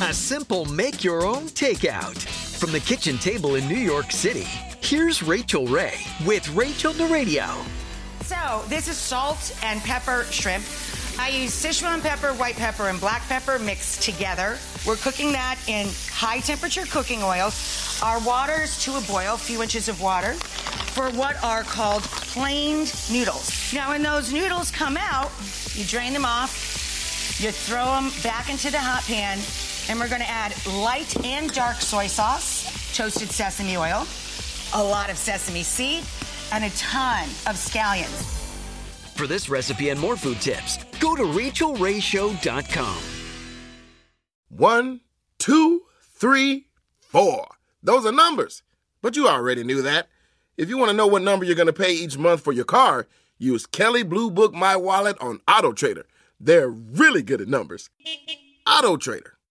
A simple make-your-own takeout. From the kitchen table in New York City, here's Rachael Ray with Rachael the Radio. So, this is salt and pepper shrimp. I use Sichuan pepper, white pepper, and black pepper mixed together. We're cooking that in high-temperature cooking oil. Our water is to a boil, a few inches of water, for what are called planed noodles. Now, when those noodles come out, you drain them off, you throw them back into the hot pan, and we're going to add light and dark soy sauce, toasted sesame oil, a lot of sesame seed, and a ton of scallions. For this recipe and more food tips, go to RachaelRayShow.com. 1, 2, 3, 4. Those are numbers, but you already knew that. If you want to know what number you're going to pay each month for your car, use Kelly Blue Book My Wallet on AutoTrader. They're really good at numbers. AutoTrader.